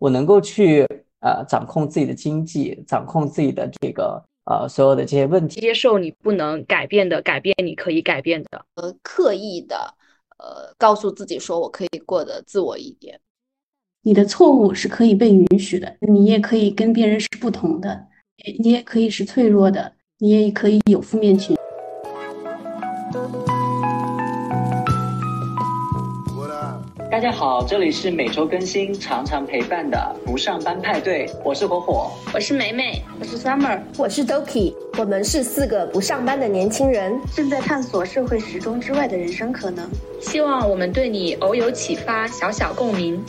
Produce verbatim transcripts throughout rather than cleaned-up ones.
我能够去呃掌控自己的经济，掌控自己的这个呃所有的这些问题，接受你不能改变的，改变你可以改变的，呃，刻意的呃告诉自己说我可以过得自我一点。你的错误是可以被允许的，你也可以跟别人是不同的，你也可以是脆弱的，你也可以有负面情绪。大家好，这里是每周更新、常常陪伴的不上班派对，我是火火，我是梅梅，我是 Summer， 我是 Doki， 我们是四个不上班的年轻人，正在探索社会时钟之外的人生可能。希望我们对你偶有启发，小小共鸣。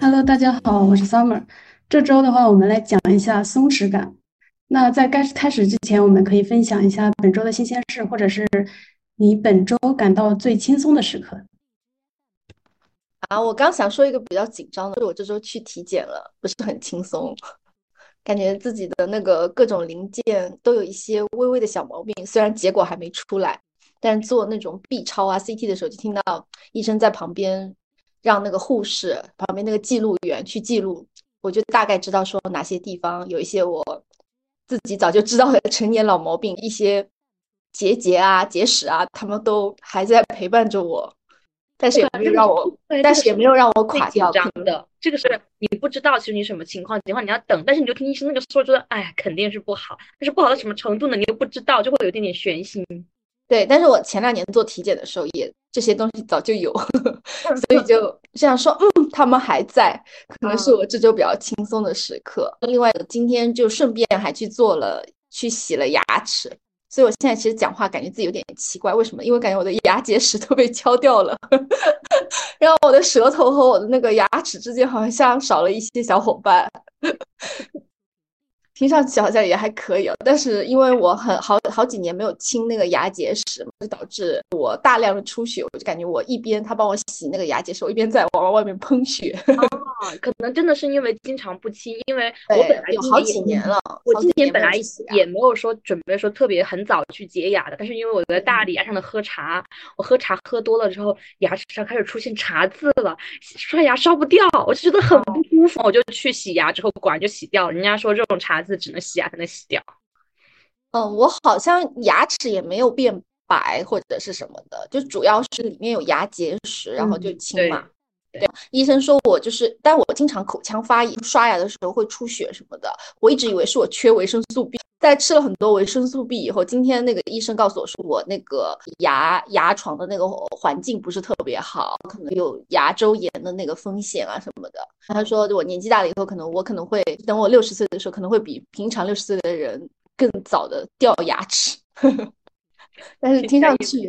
Hello， 大家好，我是 Summer。这周的话，我们来讲一下松弛感。那在开始之前，我们可以分享一下本周的新鲜事，或者是你本周感到最轻松的时刻。啊，我刚想说一个比较紧张的，就是我这周去体检了，不是很轻松，感觉自己的那个各种零件都有一些微微的小毛病，虽然结果还没出来，但做那种 B 超啊 C T 的时候，就听到医生在旁边让那个护士旁边那个记录员去记录，我就大概知道说哪些地方有一些我自己早就知道的成年老毛病，一些结节啊结石啊他们都还在陪伴着我，但是也没有让我但是也没有让我垮掉的。这个是你不知道其实你什么情况情况你要等，但是你就听医生那个说，觉得哎肯定是不好，但是不好到什么程度呢你又不知道，就会有点点悬心。对，但是我前两年做体检的时候也这些东西早就有所以就这样说嗯，他们还在，可能是我这周比较轻松的时刻、嗯、另外今天就顺便还去做了去洗了牙齿，所以我现在其实讲话感觉自己有点奇怪，为什么？因为感觉我的牙结石都被敲掉了然后我的舌头和我的那个牙齿之间好像少了一些小伙伴听上去好像也还可以，但是因为我很 好, 好几年没有清那个牙结石，就导致我大量的出血，我就感觉我一边他帮我洗那个牙结石，我一边在往外面喷血啊，可能真的是因为经常不清，因为我本来有好几年了，我今年本来也没有说准备说特别很早去洁牙的，但是因为我在大理爱上了喝茶，我喝茶喝多了之后，牙齿上开始出现茶渍了，刷牙刷不掉，我就觉得很不舒服，我就去洗牙之后果然就洗掉了，人家说这种茶渍只能洗牙才能洗掉。嗯，我好像牙齿也没有变白或者是什么的，就主要是里面有牙结石，然后就清嘛。嗯，对，医生说我就是，但我经常口腔发炎，刷牙的时候会出血什么的。我一直以为是我缺维生素 B， 在吃了很多维生素 B 以后，今天那个医生告诉我说我那个牙牙床的那个环境不是特别好，可能有牙周炎的那个风险啊什么的。他说我年纪大了以后，可能我可能会等我六十岁的时候，可能会比平常六十岁的人更早的掉牙齿。但是听上去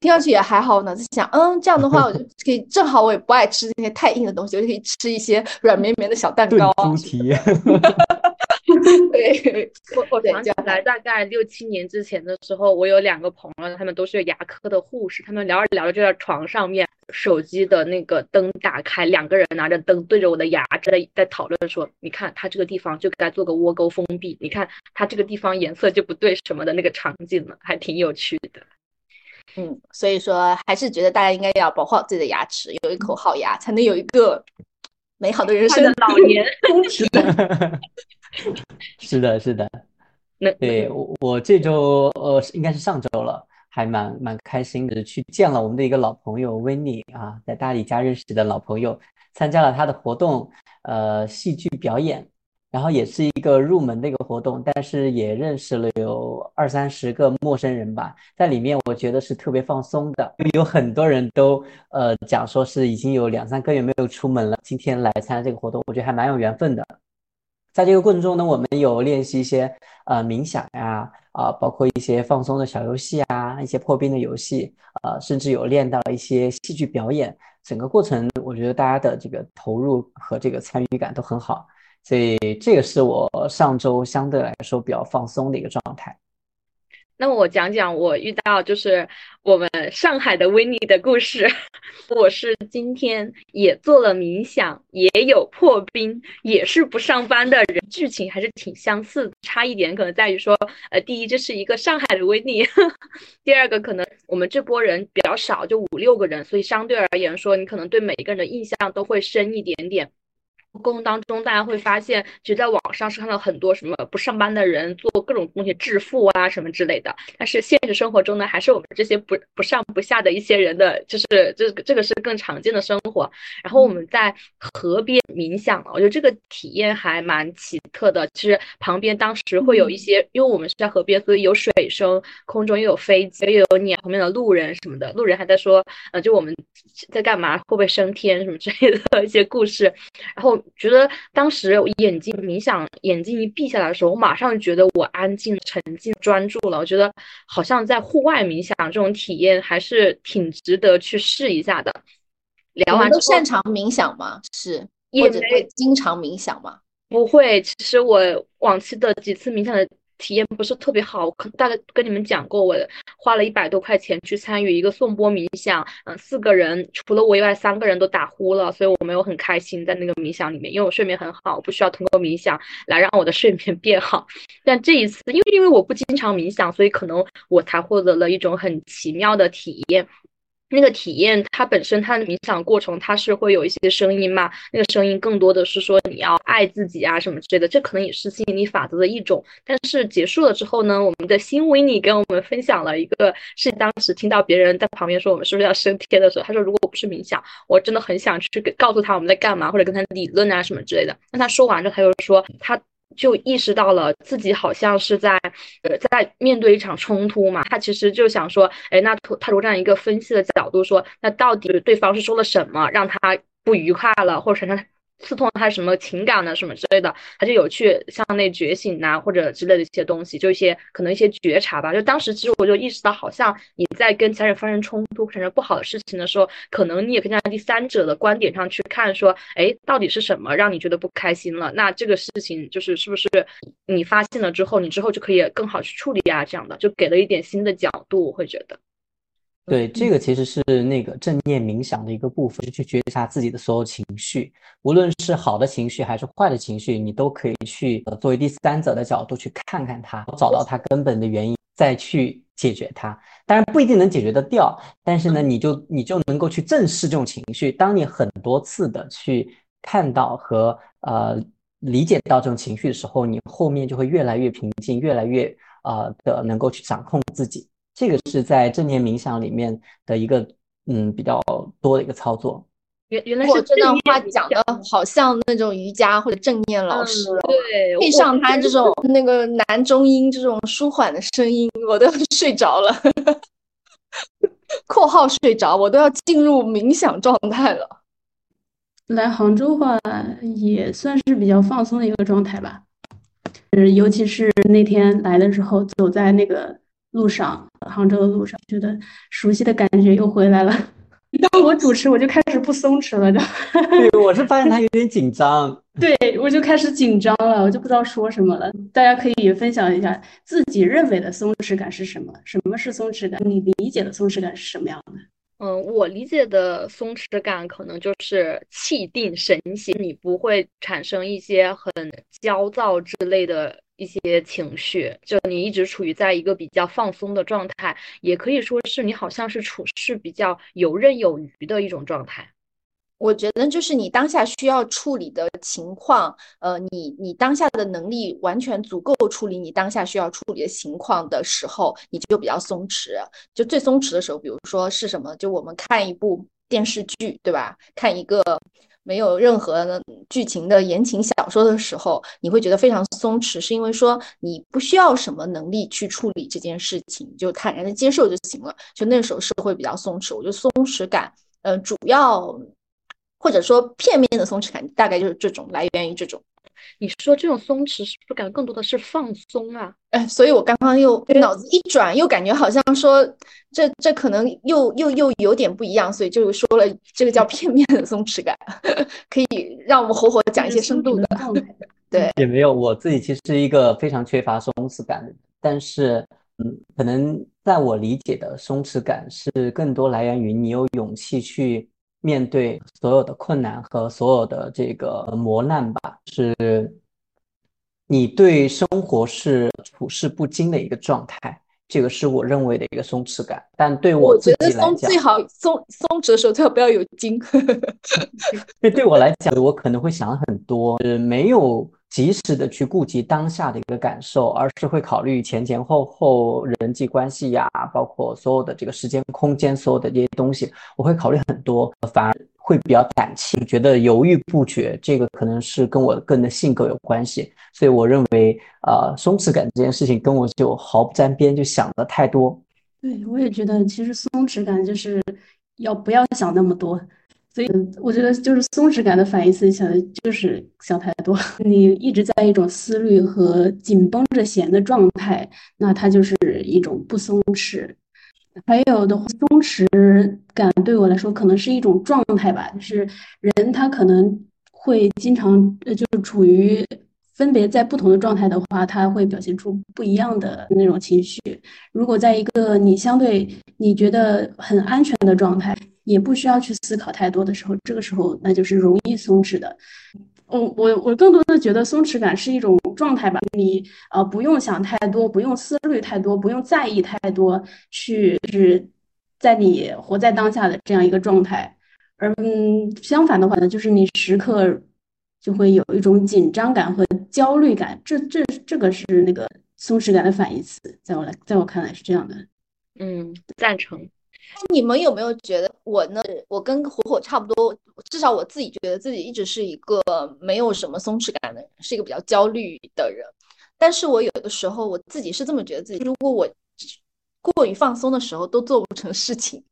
听上去也还好呢，就想嗯这样的话我就可以正好我也不爱吃那些太硬的东西，我就可以吃一些软绵绵的小蛋糕炖猪蹄对，我我想起来大概六七年之前的时候，我有两个朋友，他们都是牙科的护士，他们聊着聊着就在床上面手机的那个灯打开，两个人拿着灯对着我的牙在在讨论说，你看他这个地方就该做个窝沟封闭，你看他这个地方颜色就不对什么的，那个场景呢还挺有趣的。嗯，所以说还是觉得大家应该要保护好自己的牙齿，有一口好牙才能有一个美好的人生的老年是的是的是的，对，我我这周呃应该是上周了，还蛮蛮开心的，去见了我们的一个老朋友 Winnie 啊，在大理家认识的老朋友，参加了他的活动，呃，戏剧表演，然后也是一个入门的一个活动，但是也认识了有二三十个陌生人吧，在里面我觉得是特别放松的，有很多人都呃讲说是已经有两三个月没有出门了，今天来参加这个活动，我觉得还蛮有缘分的。在这个过程中呢，我们有练习一些呃冥想呀、啊，啊、呃，包括一些放松的小游戏啊，一些破冰的游戏，呃，甚至有练到一些戏剧表演。整个过程，我觉得大家的这个投入和这个参与感都很好，所以这个是我上周相对来说比较放松的一个状态。那么我讲讲我遇到就是我们上海的 Winnie 的故事。我是今天也做了冥想，也有破冰，也是不上班的人，剧情还是挺相似的，差一点可能在于说，呃，第一这是一个上海的 Winnie， 第二个可能我们这波人比较少，就五六个人，所以相对而言说，你可能对每一个人的印象都会深一点点。过程当中大家会发现，其实在网上是看到很多什么不上班的人做各种东西致富啊什么之类的，但是现实生活中呢，还是我们这些不不上不下的一些人的，就是这个这个是更常见的生活。然后我们在河边冥想，我觉得这个体验还蛮奇特的。其实旁边当时会有一些，因为我们是在河边，所以有水声，空中又有飞机，又有鸟，旁边的路人什么的，路人还在说，呃，就我们在干嘛，会不会升天什么之类的一些故事。然后觉得当时眼睛冥想，眼睛一闭下来的时候，我马上觉得我安静、沉静、专注了。我觉得好像在户外冥想这种体验还是挺值得去试一下的。聊完之后，你们都擅长冥想吗？是，或者会经常冥想吗？不会，其实我往期的几次冥想的体验不是特别好，大概跟你们讲过，我花了一百多块钱去参与一个颂钵冥想，嗯、呃，四个人除了我以外三个人都打呼了，所以我没有很开心在那个冥想里面，因为我睡眠很好，我不需要通过冥想来让我的睡眠变好。但这一次，因为因为我不经常冥想，所以可能我才获得了一种很奇妙的体验。那个体验它本身，它的冥想过程它是会有一些声音嘛，那个声音更多的是说你要爱自己啊什么之类的，这可能也是吸引力法则的一种。但是结束了之后呢，我们的新 Winnie 跟我们分享了一个，是当时听到别人在旁边说我们是不是要升天的时候，他说如果我不是冥想，我真的很想去告诉他我们在干嘛，或者跟他理论啊什么之类的。那他说完之后，他就说他就意识到了自己好像是在呃在面对一场冲突嘛，他其实就想说，哎，那他如果站在一个分析的角度说，那到底对方是说了什么让他不愉快了，或者让他刺痛他什么情感呢什么之类的，他就有去向内觉醒啊或者之类的一些东西，就一些可能一些觉察吧。就当时其实我就意识到，好像你在跟其他人发生冲突产生不好的事情的时候，可能你也可以站在第三者的观点上去看说，哎，到底是什么让你觉得不开心了，那这个事情就是是不是你发现了之后，你之后就可以更好去处理啊，这样的就给了一点新的角度。我会觉得对，这个其实是那个正念冥想的一个部分，是去觉察自己的所有情绪，无论是好的情绪还是坏的情绪，你都可以去作为第三者的角度去看看它，找到它根本的原因，再去解决它。当然不一定能解决得掉，但是呢，你就你就能够去正视这种情绪。当你很多次的去看到和呃理解到这种情绪的时候，你后面就会越来越平静，越来越呃的能够去掌控自己。这个是在正念冥想里面的一个嗯比较多的一个操作。原原来是这段话讲的好像那种瑜伽或者正念老师，嗯、对，配上他这种那个男中音这种舒缓的声音，我都睡着了。括号睡着，我都要进入冥想状态了。来杭州话也算是比较放松的一个状态吧，尤其是那天来的时候，走在那个路上，杭州的路上，觉得熟悉的感觉又回来了。当我主持，我就开始不松弛了的。对，我是发现他有点紧张。对，我就开始紧张了，我就不知道说什么了。大家可以分享一下自己认为的松弛感是什么？什么是松弛感？你理解的松弛感是什么样的？嗯，我理解的松弛感可能就是气定神闲，你不会产生一些很焦躁之类的一些情绪，就你一直处于在一个比较放松的状态，也可以说是你好像是处事比较游刃有余的一种状态。我觉得就是你当下需要处理的情况，呃，你你当下的能力完全足够处理你当下需要处理的情况的时候，你就比较松弛。就最松弛的时候，比如说是什么？就我们看一部电视剧，对吧？看一个没有任何剧情的言情小说的时候，你会觉得非常松弛，是因为说你不需要什么能力去处理这件事情，就坦然的接受就行了。就那时候是会比较松弛。我觉得松弛感，呃，主要或者说片面的松弛感，大概就是这种，来源于这种。你说这种松弛是不是感更多的是放松啊？哎，所以我刚刚又脑子一转，又感觉好像说这这可能又又又有点不一样，所以就说了这个叫片面的松弛感，可以让我们活活讲一些深度的。对，也没有，我自己其实是一个非常缺乏松弛感的人，但是可能在我理解的松弛感是更多来源于你有勇气去面对所有的困难和所有的这个磨难吧，是你对生活是处事不惊的一个状态，这个是我认为的一个松弛感。但对我自己来讲，我觉得松最好松松弛的时候最好不要有惊。对，对我来讲，我可能会想很多，是没有及时的去顾及当下的一个感受，而是会考虑前前后后人际关系呀、啊，包括所有的这个时间、空间，所有的这些东西，我会考虑很多，反而会比较胆怯，觉得犹豫不决。这个可能是跟我个人的性格有关系，所以我认为，呃，松弛感这件事情跟我就毫不沾边，就想的太多。对，我也觉得，其实松弛感就是要不要想那么多。所以我觉得就是松弛感的反义词，想的就是想太多。你一直在一种思虑和紧绷着弦的状态，那它就是一种不松弛。还有的话，松弛感对我来说可能是一种状态吧，就是人他可能会经常就是处于分别在不同的状态的话，他会表现出不一样的那种情绪。如果在一个你相对你觉得很安全的状态，也不需要去思考太多的时候，这个时候那就是容易松弛的。我我我更多的觉得松弛感是一种状态吧，你呃不用想太多，不用思虑太多，不用在意太多，去是在你活在当下的这样一个状态。而嗯相反的话呢，就是你时刻就会有一种紧张感和焦虑感，这这这个是那个松弛感的反义词，在我来在我看来是这样的。嗯，赞成。你们有没有觉得我呢？我跟火火差不多，至少我自己觉得自己一直是一个没有什么松弛感的人，是一个比较焦虑的人。但是我有的时候我自己是这么觉得自己，如果我过于放松的时候，都做不成事情。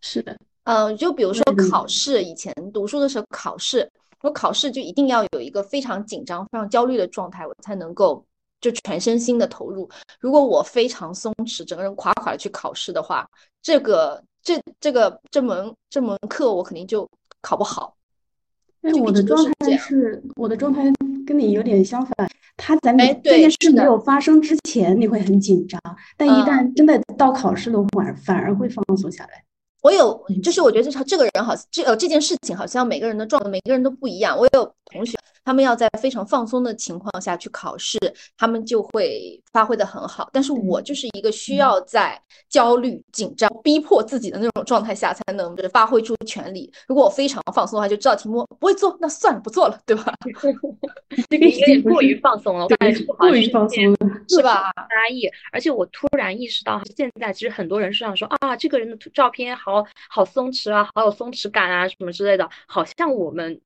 是的，嗯、呃，就比如说考试，以前读书的时候考试，我考试就一定要有一个非常紧张、非常焦虑的状态，我才能够就全身心的投入。如果我非常松弛，整个人垮垮的去考试的话，这个这这个这门这门课我肯定就考不好。对，我的状态是我的状态跟你有点相反，他在你这件事没有发生之前你会很紧张，但一旦真的到考试的话、嗯、反而会放松下来。我有就是我觉得这个人好这呃这件事情好像每个人的状态每个人都不一样。我有同学他们要在非常放松的情况下去考试，他们就会发挥的很好，但是我就是一个需要在焦虑紧张逼迫自己的那种状态下才能发挥出全力。如果我非常放松的话，就知道题目不会做，那算了不做了，对吧？这个有点过于放松了，我感觉过于放松了是吧？差异。而且我突然意识到现在其实很多人是想说啊这个人的照片好好好松弛啊，好有松弛感啊，什么之类的，好像我们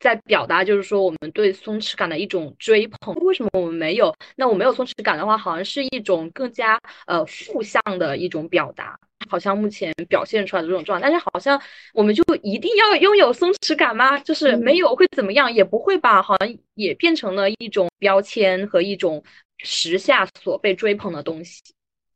在表达就是说我们对松弛感的一种追捧。为什么我们没有？那我没有松弛感的话，好像是一种更加呃负向的一种表达，好像目前表现出来的这种状态。但是好像我们就一定要拥有松弛感吗？就是没有会怎么样？也不会吧？好像也变成了一种标签和一种时下所被追捧的东西。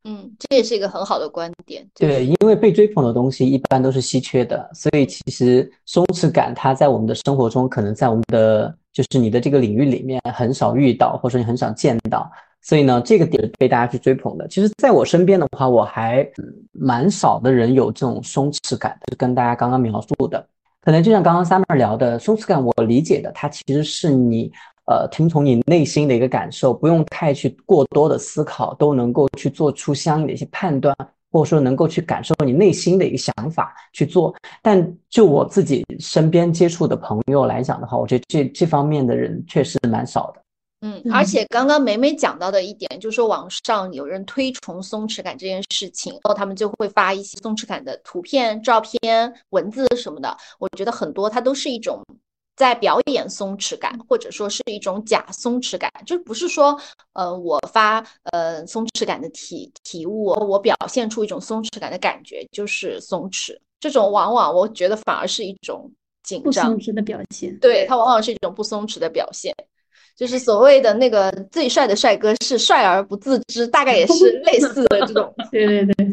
嗯，这也是一个很好的观点。对，因为被追捧的东西一般都是稀缺的，所以其实松弛感它在我们的生活中可能在我们的就是你的这个领域里面很少遇到，或者你很少见到，所以呢这个点被大家去追捧的。其实在我身边的话，我还蛮少的人有这种松弛感，就是跟大家刚刚描述的。可能就像刚刚 Summer 聊的，松弛感我理解的它其实是你呃，听从你内心的一个感受，不用太去过多的思考，都能够去做出相应的一些判断，或者说能够去感受你内心的一个想法去做。但就我自己身边接触的朋友来讲的话，我觉得这这方面的人确实蛮少的。嗯，而且刚刚美美讲到的一点，就是说网上有人推崇松弛感这件事情，然后他们就会发一些松弛感的图片、照片、文字什么的。我觉得很多它都是一种在表演松弛感，或者说是一种假松弛感，就不是说呃我发呃松弛感的题题目，我表现出一种松弛感的感觉就是松弛，这种往往我觉得反而是一种紧张不松弛的表现。对，它往往是一种不松弛的表现。就是所谓的那个最帅的帅哥是帅而不自知，大概也是类似的这种。对对对，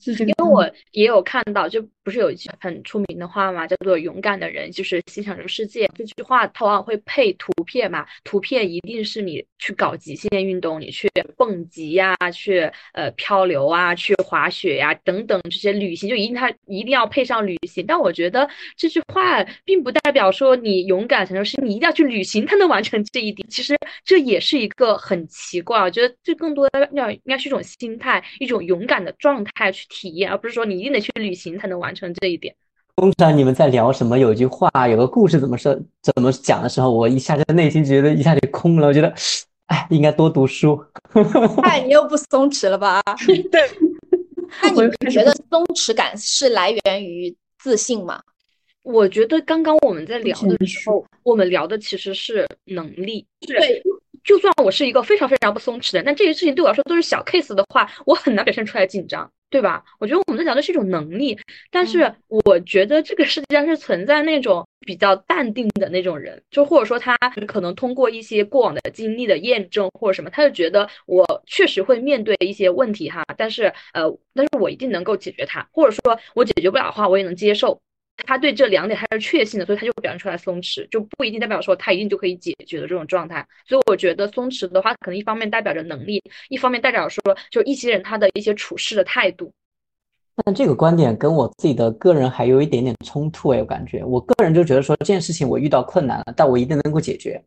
是这个。因为我也有看到，就不是有一句很出名的话嘛，叫做勇敢的人就是欣赏着世界，这句话它往往会配图片嘛，图片一定是你去搞极限运动，你去蹦极呀、啊、去呃漂流啊，去滑雪呀、啊、等等这些旅行，就一定它一定要配上旅行。但我觉得这句话并不代表说你勇敢成就是你一定要去旅行才能完成这一点，其实这也是一个很奇怪，我觉得这更多的要应该是一种心态，一种勇敢的状态去体验，而不是说你一定得去旅行才能完成这一点。通常你们在聊什么，有一句话有个故事怎么说怎么讲的时候，我一下就内心觉得一下就空了，我觉得哎，应该多读书。哎，你又不松弛了吧？对。那你觉得松弛感是来源于自信吗？我觉得刚刚我们在聊的时候，我们聊的其实是能力。对，就算我是一个非常非常不松弛的，但这些事情对我来说都是小 case 的话，我很难表现出来紧张，对吧？我觉得我们在聊的是一种能力，但是我觉得这个世界上是存在那种比较淡定的那种人，就或者说他可能通过一些过往的经历的验证或者什么，他就觉得我确实会面对一些问题哈，但是呃，但是我一定能够解决它，或者说我解决不了的话，我也能接受。他对这两点他是确信的，所以他就表现出来松弛，就不一定代表说他一定就可以解决的这种状态。所以我觉得松弛的话，可能一方面代表着能力，一方面代表说就一些人他的一些处事的态度。但这个观点跟我自己的个人还有一点点冲突诶，我感觉我个人就觉得说这件事情我遇到困难了，但我一定能够解决。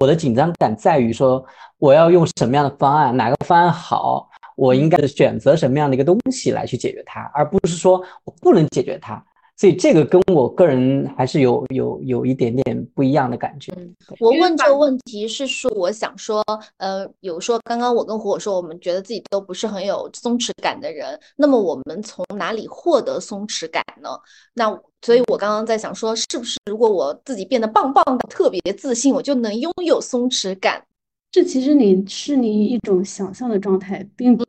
我的紧张感在于说我要用什么样的方案，哪个方案好，我应该选择什么样的一个东西来去解决它，而不是说我不能解决它。所以这个跟我个人还是有有有一点点不一样的感觉。嗯、我问这个问题是说，我想说，呃，有说刚刚我跟火火说，我们觉得自己都不是很有松弛感的人，那么我们从哪里获得松弛感呢？那所以我刚刚在想说，是不是如果我自己变得棒棒的、特别自信，我就能拥有松弛感？这其实你是你一种想象的状态，并不。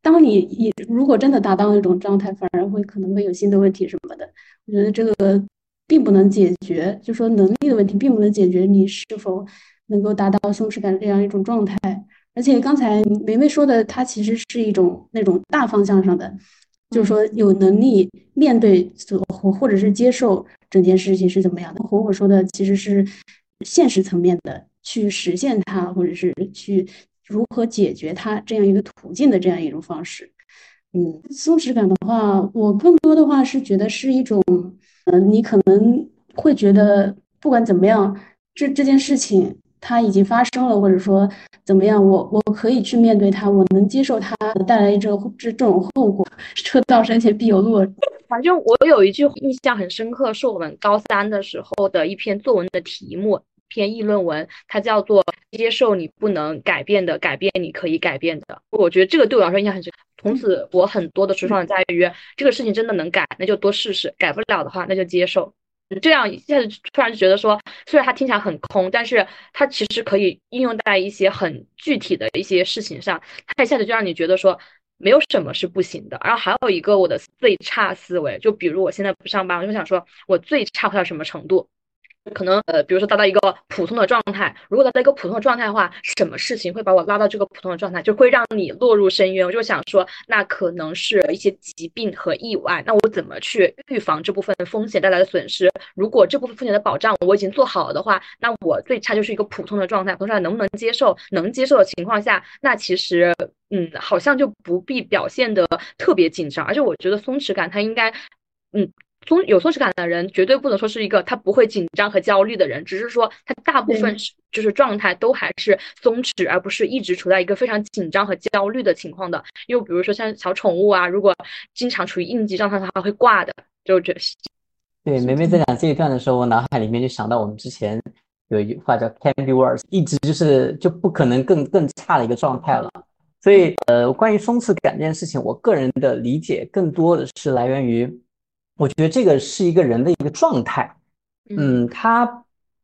当你如果真的达到那种状态，反而会可能会有新的问题什么的。我觉得这个并不能解决，就说能力的问题并不能解决你是否能够达到松弛感这样一种状态。而且刚才梅梅说的，它其实是一种那种大方向上的，就是说有能力面对或者是接受整件事情是怎么样的。火火说的其实是现实层面的。去实现它，或者是去如何解决它这样一个途径的这样一种方式。嗯，松弛感的话，我更多的话是觉得是一种，呃，你可能会觉得不管怎么样，这这件事情它已经发生了，或者说怎么样，我我可以去面对它，我能接受它带来这这这种后果。车到山前必有路。反正我有一句印象很深刻，是我们高三的时候的一篇作文的题目。篇议论文，它叫做接受你不能改变的，改变你可以改变的。我觉得这个对我来说印象很深，从此我很多的出发点在于这个事情真的能改那就多试试，改不了的话那就接受。这样一下子突然就觉得说，虽然它听起来很空，但是它其实可以应用在一些很具体的一些事情上，它一下子就让你觉得说没有什么是不行的。然后还有一个我的最差思维，就比如我现在不上班，我就想说我最差会到什么程度，可能呃，比如说达到一个普通的状态，如果达到一个普通的状态的话，什么事情会把我拉到这个普通的状态，就会让你落入深渊。我就想说，那可能是一些疾病和意外，那我怎么去预防这部分风险带来的损失？如果这部分风险的保障我已经做好的话，那我最差就是一个普通的状态，普通状态能不能接受？能接受的情况下，那其实嗯，好像就不必表现得特别紧张。而且我觉得松弛感它应该嗯。松有松弛感的人绝对不能说是一个他不会紧张和焦虑的人，只是说他大部分就是状态都还是松弛，而不是一直处在一个非常紧张和焦虑的情况的。又比如说像小宠物啊，如果经常处于应急状态，它会挂的。就这对梅梅在讲这一段的时候，我脑海里面就想到我们之前有一句话叫 "Can be worse"， 一直就是就不可能更更差的一个状态了。所以呃，关于松弛感这件事情，我个人的理解更多的是来源于。我觉得这个是一个人的一个状态，嗯，他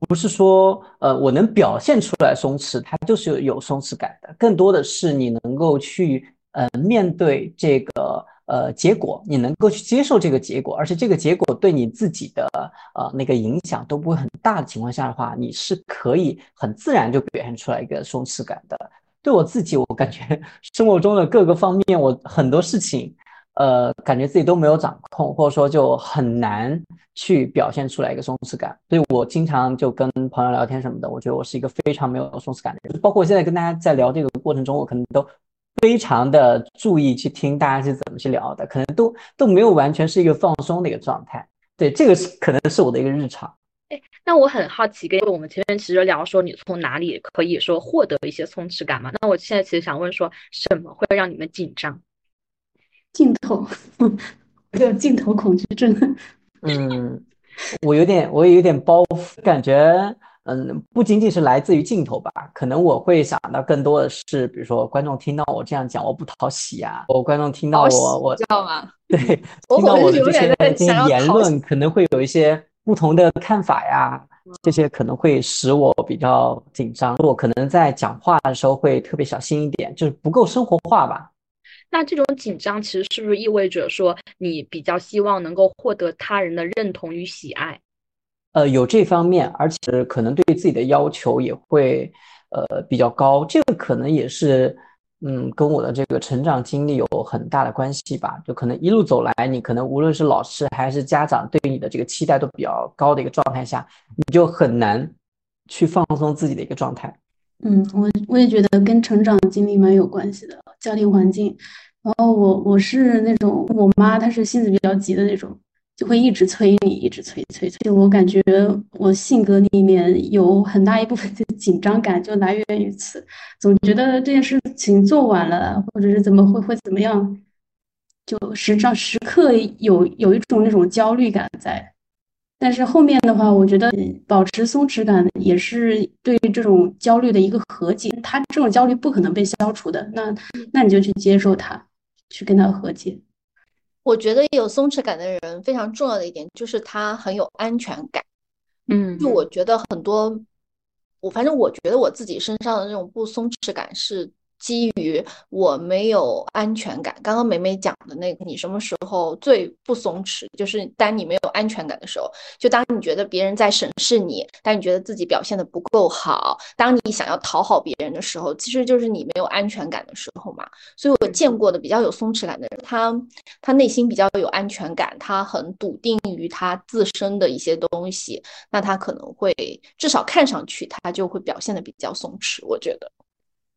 不是说呃我能表现出来松弛，他就是有有松弛感的，更多的是你能够去呃面对这个呃结果，你能够去接受这个结果，而且这个结果对你自己的呃那个影响都不会很大的情况下的话，你是可以很自然就表现出来一个松弛感的。对我自己，我感觉生活中的各个方面，我很多事情呃感觉自己都没有掌控，或者说就很难去表现出来一个松弛感。所以我经常就跟朋友聊天什么的，我觉得我是一个非常没有松弛感的人，包括我现在跟大家在聊这个过程中，我可能都非常的注意去听大家是怎么去聊的，可能都都没有完全是一个放松的一个状态。对，这个是可能是我的一个日常。哎，那我很好奇，跟我们前面其实聊说你从哪里可以说获得一些松弛感嘛？那我现在其实想问说，什么会让你们紧张？镜头，我叫镜头恐惧症。嗯，我有点，我有点包袱，感觉。嗯，不仅仅是来自于镜头吧，可能我会想到更多的是，比如说观众听到我这样讲，我不讨喜啊，我观众听到我，我知道吗？对，听到我的这些这些言论，可能会有一些不同的看法呀，这些可能会使我比较紧张。我可能在讲话的时候会特别小心一点，就是不够生活化吧。那这种紧张其实是不是意味着说，你比较希望能够获得他人的认同与喜爱？呃，有这方面，而且可能对自己的要求也会，呃，比较高。这个可能也是，嗯，跟我的这个成长经历有很大的关系吧。就可能一路走来，你可能无论是老师还是家长对你的这个期待都比较高的一个状态下，你就很难去放松自己的一个状态。嗯，我我也觉得跟成长经历蛮有关系的，家庭环境。然后我我是那种，我妈她是性子比较急的那种。就会一直催你，一直催催催。我感觉我性格里面有很大一部分的紧张感，就来源于此。总觉得这件事情做完了，或者是怎么会会怎么样，就时常时刻有有一种那种焦虑感在。但是后面的话，我觉得保持松弛感也是对于这种焦虑的一个和解。它这种焦虑不可能被消除的，那那你就去接受它，去跟它和解。我觉得有松弛感的人非常重要的一点就是他很有安全感。嗯，就我觉得很多，我反正我觉得我自己身上的那种不松弛感是基于我没有安全感。刚刚美美讲的那个，你什么时候最不松弛，就是当你没有安全感的时候，就当你觉得别人在审视你，当你觉得自己表现的不够好，当你想要讨好别人的时候，其实就是你没有安全感的时候嘛。所以我见过的比较有松弛感的人，他他内心比较有安全感，他很笃定于他自身的一些东西，那他可能会至少看上去他就会表现的比较松弛。我觉得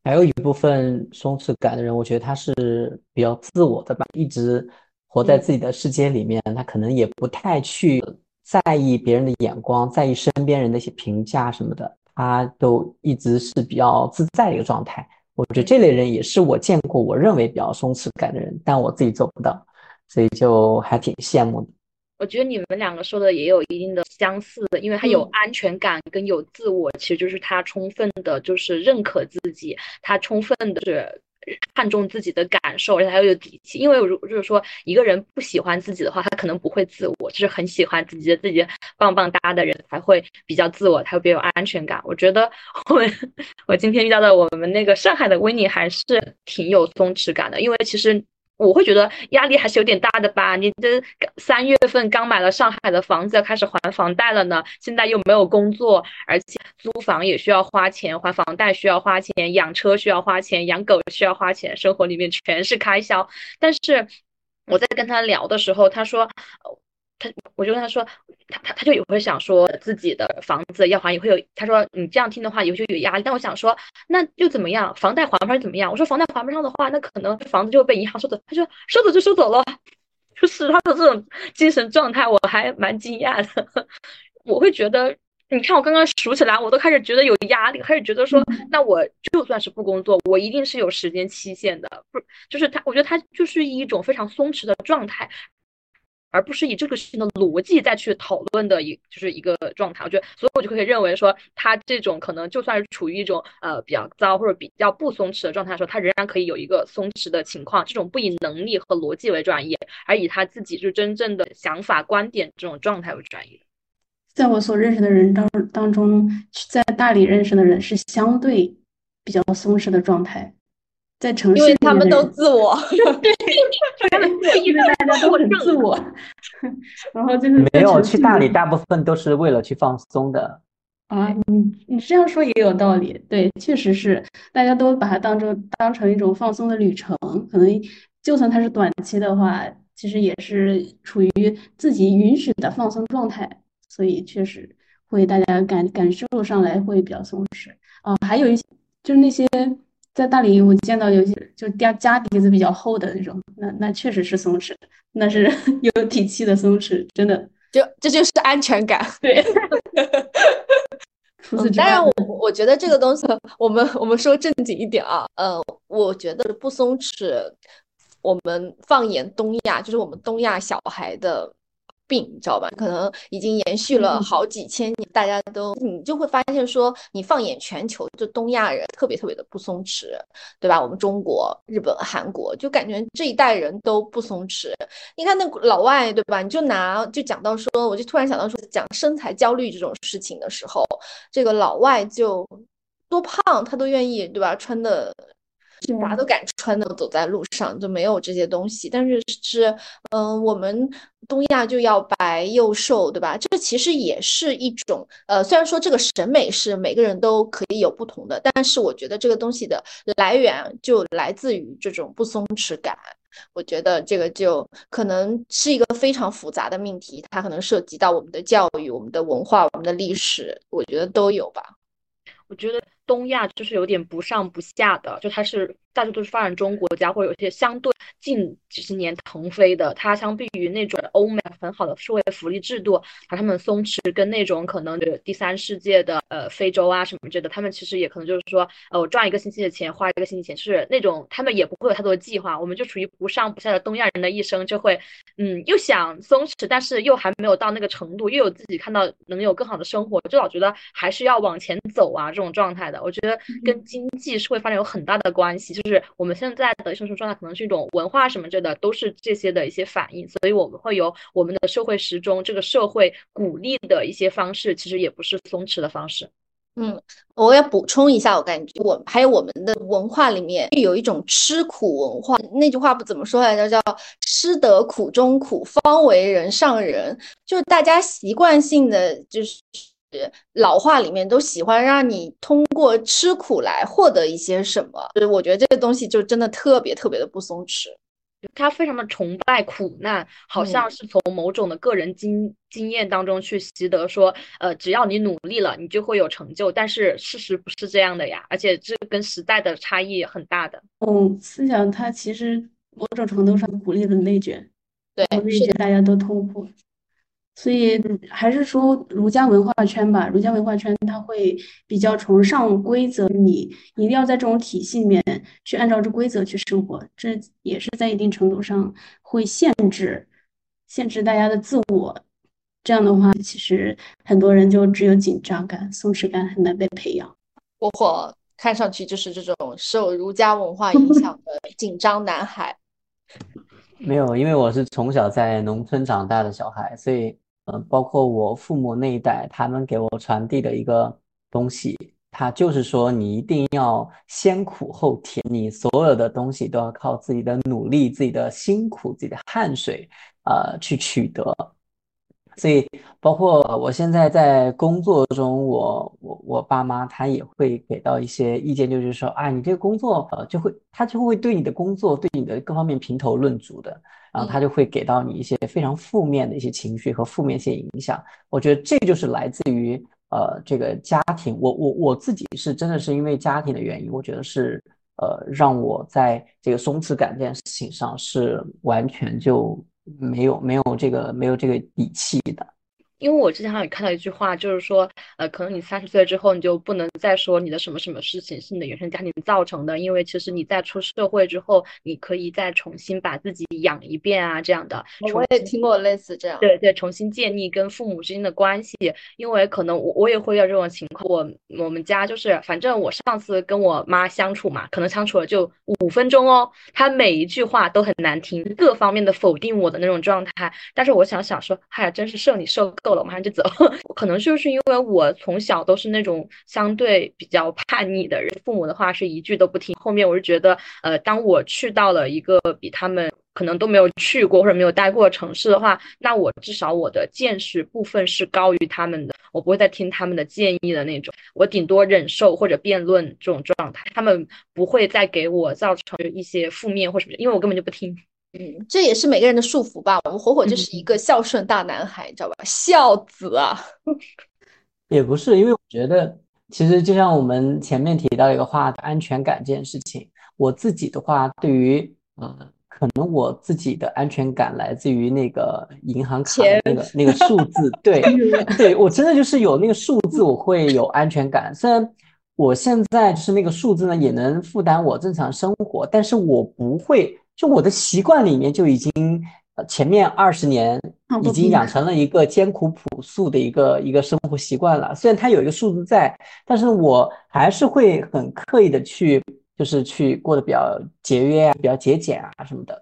还有一部分松弛感的人，我觉得他是比较自我的吧，一直活在自己的世界里面，他可能也不太去在意别人的眼光，在意身边人的一些评价什么的，他都一直是比较自在的一个状态。我觉得这类人也是我见过我认为比较松弛感的人，但我自己做不到，所以就还挺羡慕的。我觉得你们两个说的也有一定的相似的，因为他有安全感跟有自我，其实就是他充分的就是认可自己，他充分的是看重自己的感受，而且他又有底气。因为如果就是说一个人不喜欢自己的话，他可能不会自我，就是很喜欢自己的自己棒棒哒的人才会比较自我，才会比较有安全感。我觉得我们我今天遇到的我们那个上海的Winnie还是挺有松弛感的，因为其实我会觉得压力还是有点大的吧，你这三月份刚买了上海的房子，开始还房贷了呢，现在又没有工作，而且租房也需要花钱，还房贷需要花钱，养车需要花钱，养狗需要花钱，生活里面全是开销。但是我在跟他聊的时候，他说他我就跟他说他他他就也会想说自己的房子要还，也会有，他说你这样听的话也就有压力。但我想说那又怎么样，房贷还不上怎么样，我说房贷还不上的话，那可能房子就被银行收走。他说收走就收走了，就是他的这种精神状态我还蛮惊讶的。我会觉得你看我刚刚数起来我都开始觉得有压力，开始觉得说那我就算是不工作我一定是有时间期限的，不就是他我觉得他就是一种非常松弛的状态，而不是以这个事情的逻辑再去讨论的一就是一个状态。我觉得所以我就可以认为说他这种可能就算是处于一种呃比较糟或者比较不松弛的状态的时候，他仍然可以有一个松弛的情况，这种不以能力和逻辑为转移，而以他自己就真正的想法观点这种状态为转移。在我所认识的人当当中，在大理认识的人是相对比较松弛的状态，在城市，因为他们都自我，一直大家都很自我，然后就是没有去大理，大部分都是为了去放松的。啊，你你这样说也有道理，对，确实是，大家都把它当成当成一种放松的旅程，可能就算它是短期的话，其实也是处于自己允许的放松状态，所以确实会大家感感受上来会比较松弛啊。还有一些就是那些在大理我见到有些就家家底子比较厚的那种，那那确实是松弛，那是有底气的松弛，真的。就这就是安全感，对。嗯、当然我，我我觉得这个东西，我们我们说正经一点啊，呃，我觉得不松弛，我们放眼东亚，就是我们东亚小孩的病，你知道吧？可能已经延续了好几千年，嗯、大家都你就会发现说，你放眼全球，就东亚人特别特别的不松弛，对吧？我们中国、日本、韩国，就感觉这一代人都不松弛。你看那老外，对吧？你就拿就讲到说，我就突然想到说，讲身材焦虑这种事情的时候，这个老外就多胖他都愿意，对吧？穿的。啥都敢穿的，走在路上就没有这些东西。但是是，嗯、呃，我们东亚就要白又瘦，对吧？这其实也是一种，呃，虽然说这个审美是每个人都可以有不同的，但是我觉得这个东西的来源就来自于这种不松弛感。我觉得这个就可能是一个非常复杂的命题，它可能涉及到我们的教育、我们的文化、我们的历史，我觉得都有吧。我觉得东亚就是有点不上不下的，就它是大多都是发展中国家，或者有些相对近几十年腾飞的，它相比于那种欧美很好的社会福利制度，他们松弛跟那种可能第三世界的呃非洲啊什么之类的，他们其实也可能就是说，呃，我赚一个星期的钱，花一个星期钱，就是那种他们也不会有太多的计划。我们就处于不上不下的东亚人的一生，就会嗯又想松弛，但是又还没有到那个程度，又有自己看到能有更好的生活，就老觉得还是要往前走啊这种状态的。我觉得跟经济社会发展有很大的关系，就是我们现在的生存状态可能是一种文化什么之类的，都是这些的一些反应，所以我们会有我们的社会时钟，这个社会鼓励的一些方式，其实也不是松弛的方式。嗯，我要补充一下，我感觉我还有我们的文化里面有一种吃苦文化，那句话不怎么说来着，叫吃得苦中苦，方为人上人，就是大家习惯性的就是。老话里面都喜欢让你通过吃苦来获得一些什么，就是我觉得这个东西就真的特别特别的不松弛，他非常的崇拜苦难，好像是从某种的个人经、嗯、经验当中去习得说，呃，只要你努力了你就会有成就，但是事实不是这样的呀，而且这跟时代的差异很大的。嗯，思想它其实某种程度上鼓励了内卷，对，内卷大家都痛苦，所以还是说儒家文化圈吧，儒家文化圈它会比较崇尚规则，你一定要在这种体系里面去按照这规则去生活，这也是在一定程度上会限制限制大家的自我，这样的话其实很多人就只有紧张感，松弛感很难被培养。我火看上去就是这种受儒家文化影响的紧张男孩。没有，因为我是从小在农村长大的小孩，所以呃，包括我父母那一代，他们给我传递的一个东西，他就是说你一定要先苦后甜，你所有的东西都要靠自己的努力，自己的辛苦，自己的汗水呃，去取得。所以包括我现在在工作中，我我我爸妈他也会给到一些意见，就是说啊，你这个工作呃就会他就会对你的工作对你的各方面评头论足的，然后他就会给到你一些非常负面的一些情绪和负面一些影响。我觉得这就是来自于呃这个家庭，我我我自己是真的是因为家庭的原因，我觉得是呃让我在这个松弛感这件事情上是完全就。没有没有这个没有这个底气的。因为我之前好像也看到一句话，就是说呃可能你三十岁之后你就不能再说你的什么什么事情是你的原生家庭造成的，因为其实你在出社会之后你可以再重新把自己养一遍啊这样的。我也听过类似这样。对对，重新建立跟父母之间的关系，因为可能我我也会有这种情况，我我们家就是反正我上次跟我妈相处嘛，可能相处了就五分钟哦，她每一句话都很难听，各方面的否定我的那种状态，但是我想想说哎呀真是受你受够够了我马上就走。可能就是因为我从小都是那种相对比较叛逆的人，父母的话是一句都不听。后面我是觉得呃，当我去到了一个比他们可能都没有去过或者没有待过的城市的话，那我至少我的见识部分是高于他们的，我不会再听他们的建议的那种，我顶多忍受或者辩论这种状态，他们不会再给我造成一些负面或什么，因为我根本就不听。嗯，这也是每个人的束缚吧。我们火火就是一个孝顺大男孩，嗯、你知道吧？孝子啊，也不是，因为我觉得其实就像我们前面提到一个话，安全感这件事情，我自己的话，对于嗯。可能我自己的安全感来自于那个银行卡的那个那个数字，对对，我真的就是有那个数字我会有安全感。虽然我现在就是那个数字呢也能负担我正常生活，但是我不会，就我的习惯里面就已经前面二十年已经养成了一个艰苦朴素的一个一个生活习惯了。虽然它有一个数字在，但是我还是会很刻意的去就是去过得比较节约啊，比较节俭啊什么的，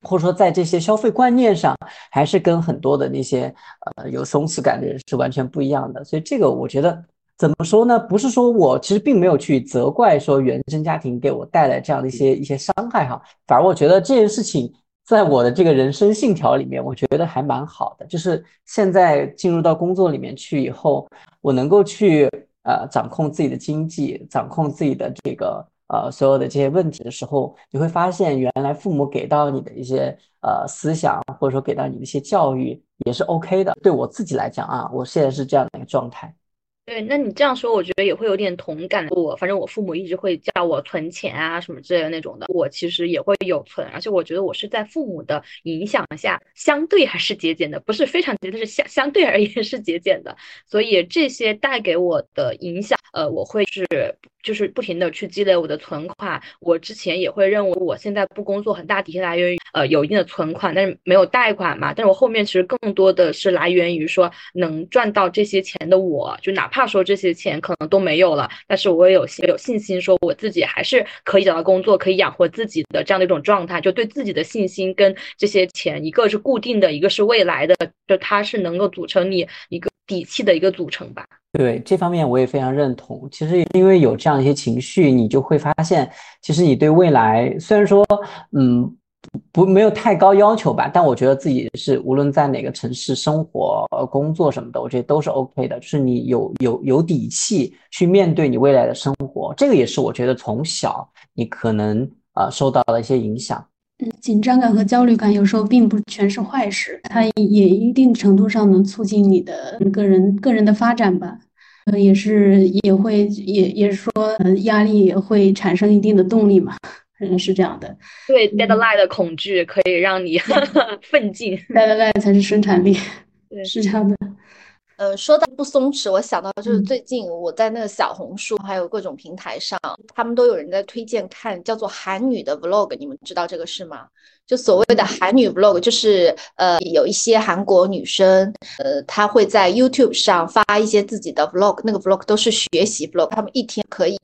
或者说在这些消费观念上还是跟很多的那些呃有松弛感的人是完全不一样的。所以这个我觉得怎么说呢，不是说我其实并没有去责怪说原生家庭给我带来这样的一些一些伤害哈，反而我觉得这件事情在我的这个人生信条里面我觉得还蛮好的，就是现在进入到工作里面去以后，我能够去呃掌控自己的经济，掌控自己的这个呃，所有的这些问题的时候，你会发现原来父母给到你的一些呃思想，或者说给到你的一些教育也是 OK 的。对我自己来讲啊，我现在是这样的一个状态。对，那你这样说我觉得也会有点同感。我反正我父母一直会叫我存钱啊什么之类的那种的，我其实也会有存，而且我觉得我是在父母的影响下相对还是节俭的，不是非常节俭，是相相对而言是节俭的。所以这些带给我的影响呃，我会是就是不停的去积累我的存款。我之前也会认为我现在不工作很大体现来源于呃有一定的存款，但是没有贷款嘛，但是我后面其实更多的是来源于说能赚到这些钱的我，就哪怕说这些钱可能都没有了，但是我也有有信心说我自己还是可以找到工作，可以养活自己的这样的一种状态，就对自己的信心跟这些钱，一个是固定的，一个是未来的，就它是能够组成你一个底气的一个组成吧。对，这方面我也非常认同。其实因为有这样一些情绪，你就会发现其实你对未来虽然说嗯不没有太高要求吧，但我觉得自己是无论在哪个城市生活工作什么的，我觉得都是 OK 的，就是你有有有底气去面对你未来的生活。这个也是我觉得从小你可能呃受到了一些影响。嗯，紧张感和焦虑感有时候并不全是坏事，它也一定程度上能促进你的个人个人的发展吧。呃，也是也会也也是说，压力也会产生一定的动力嘛，嗯，是这样的。对 deadline 的恐惧可以让你奋进，deadline 才是生产力，对，是这样的。呃，说到不松弛，我想到就是最近我在那个小红书还有各种平台上，他们都有人在推荐看叫做韩女的 vlog， 你们知道这个是吗？就所谓的韩女 vlog， 就是呃有一些韩国女生，呃她会在 YouTube 上发一些自己的 vlog， 那个 vlog 都是学习 vlog， 她们一天可以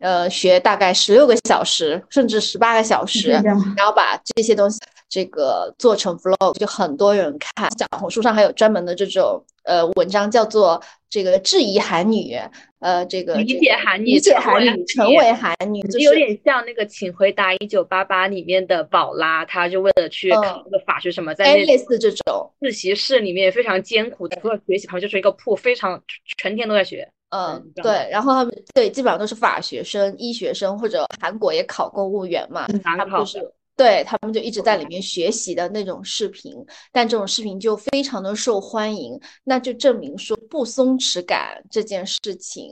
呃学大概十六个小时甚至十八个小时，然后把这些东西这个做成 vlog， 就很多人看。小红书上还有专门的这种呃文章叫做这个质疑韩女，呃这个理解韩女，理解韩女，成为韩女，就是有点像那个请回答一九八八里面的宝拉，她就为了去考那个法学什么，在那类似这种自习室里面非常艰苦的，除了学习旁边就是一个铺，非常全天都在学。嗯，对，然后他们对基本上都是法学生、医学生，或者韩国也考公务员嘛，他们就是对他们就一直在里面学习的那种视频，但这种视频就非常的受欢迎，那就证明说不松弛感这件事情，